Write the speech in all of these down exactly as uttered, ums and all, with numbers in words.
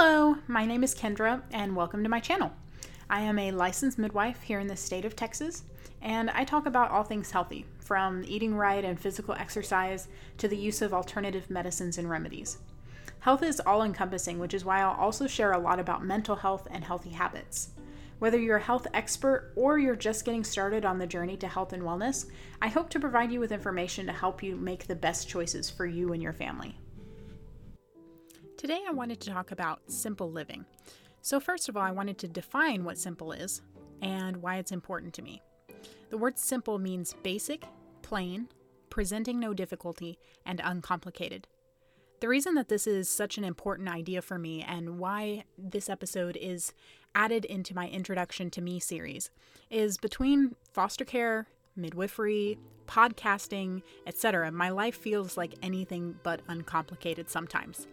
Hello, my name is Kendra and welcome to my channel. I am a licensed midwife here in the state of Texas, and I talk about all things healthy, from eating right and physical exercise to the use of alternative medicines and remedies. Health is all-encompassing, which is why I'll also share a lot about mental health and healthy habits. Whether you're a health expert or you're just getting started on the journey to health and wellness, I hope to provide you with information to help you make the best choices for you and your family. Today I wanted to talk about simple living. So first of all, I wanted to define what simple is and why it's important to me. The word simple means basic, plain, presenting no difficulty, and uncomplicated. The reason that this is such an important idea for me and why this episode is added into my Introduction to Me series is between foster care, midwifery, podcasting, et cetera, my life feels like anything but uncomplicated sometimes.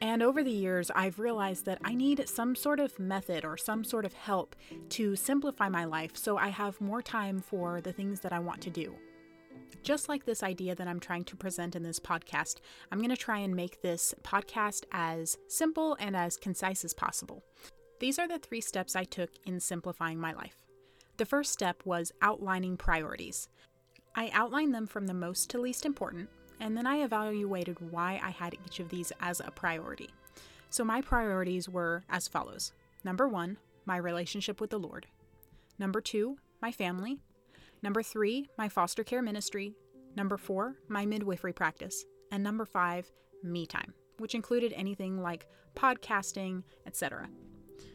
And over the years, I've realized that I need some sort of method or some sort of help to simplify my life so I have more time for the things that I want to do. Just like this idea that I'm trying to present in this podcast, I'm going to try and make this podcast as simple and as concise as possible. These are the three steps I took in simplifying my life. The first step was outlining priorities. I outlined them from the most to least important, and then I evaluated why I had each of these as a priority. So my priorities were as follows. Number one, my relationship with the Lord. Number two, my family. Number three, my foster care ministry. Number four, my midwifery practice. And number five, me time, which included anything like podcasting, et cetera.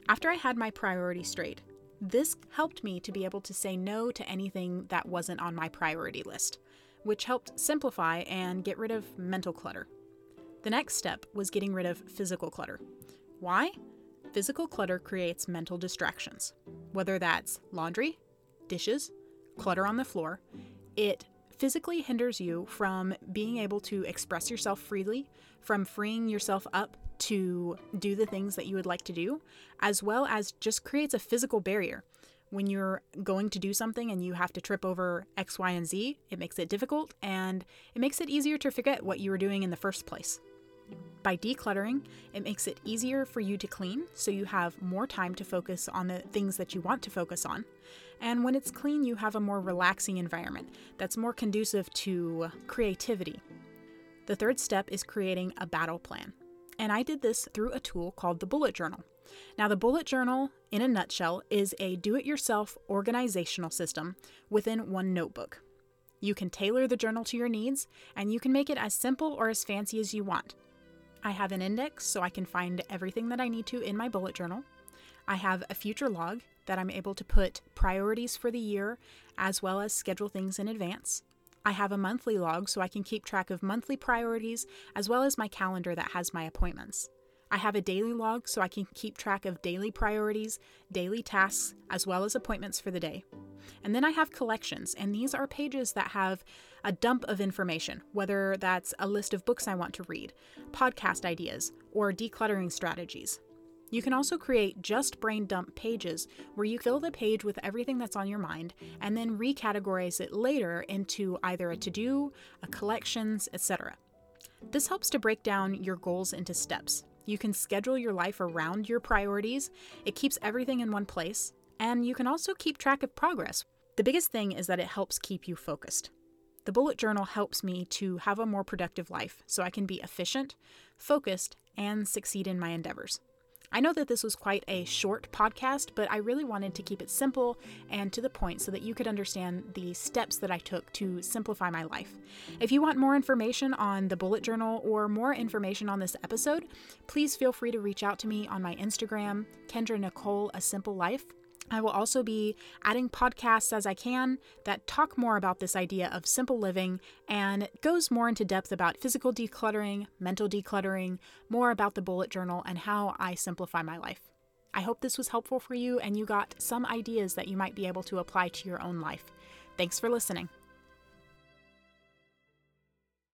After I had my priorities straight, this helped me to be able to say no to anything that wasn't on my priority list, which helped simplify and get rid of mental clutter. The next step was getting rid of physical clutter. Why? Physical clutter creates mental distractions. Whether that's laundry, dishes, clutter on the floor, it physically hinders you from being able to express yourself freely, from freeing yourself up to do the things that you would like to do, as well as just creates a physical barrier. When you're going to do something and you have to trip over X, Y, and Z, it makes it difficult and it makes it easier to forget what you were doing in the first place. By decluttering, it makes it easier for you to clean, so you have more time to focus on the things that you want to focus on. And when it's clean, you have a more relaxing environment that's more conducive to creativity. The third step is creating a battle plan. And I did this through a tool called the Bullet Journal. Now, the Bullet Journal, in a nutshell, is a do-it-yourself organizational system within one notebook. You can tailor the journal to your needs, and you can make it as simple or as fancy as you want. I have an index so I can find everything that I need to in my bullet journal. I have a future log that I'm able to put priorities for the year as well as schedule things in advance. I have a monthly log so I can keep track of monthly priorities as well as my calendar that has my appointments. I have a daily log so I can keep track of daily priorities, daily tasks, as well as appointments for the day. And then I have collections, and these are pages that have a dump of information, whether that's a list of books I want to read, podcast ideas, or decluttering strategies. You can also create just brain dump pages where you fill the page with everything that's on your mind and then recategorize it later into either a to-do, a collections, et cetera. This helps to break down your goals into steps. You can schedule your life around your priorities. It keeps everything in one place, and you can also keep track of progress. The biggest thing is that it helps keep you focused. The bullet journal helps me to have a more productive life so I can be efficient, focused, and succeed in my endeavors. I know that this was quite a short podcast, but I really wanted to keep it simple and to the point so that you could understand the steps that I took to simplify my life. If you want more information on the bullet journal or more information on this episode, please feel free to reach out to me on my Instagram, Kendra Nicole, A Simple Life. I will also be adding podcasts as I can that talk more about this idea of simple living and goes more into depth about physical decluttering, mental decluttering, more about the bullet journal and how I simplify my life. I hope this was helpful for you and you got some ideas that you might be able to apply to your own life. Thanks for listening.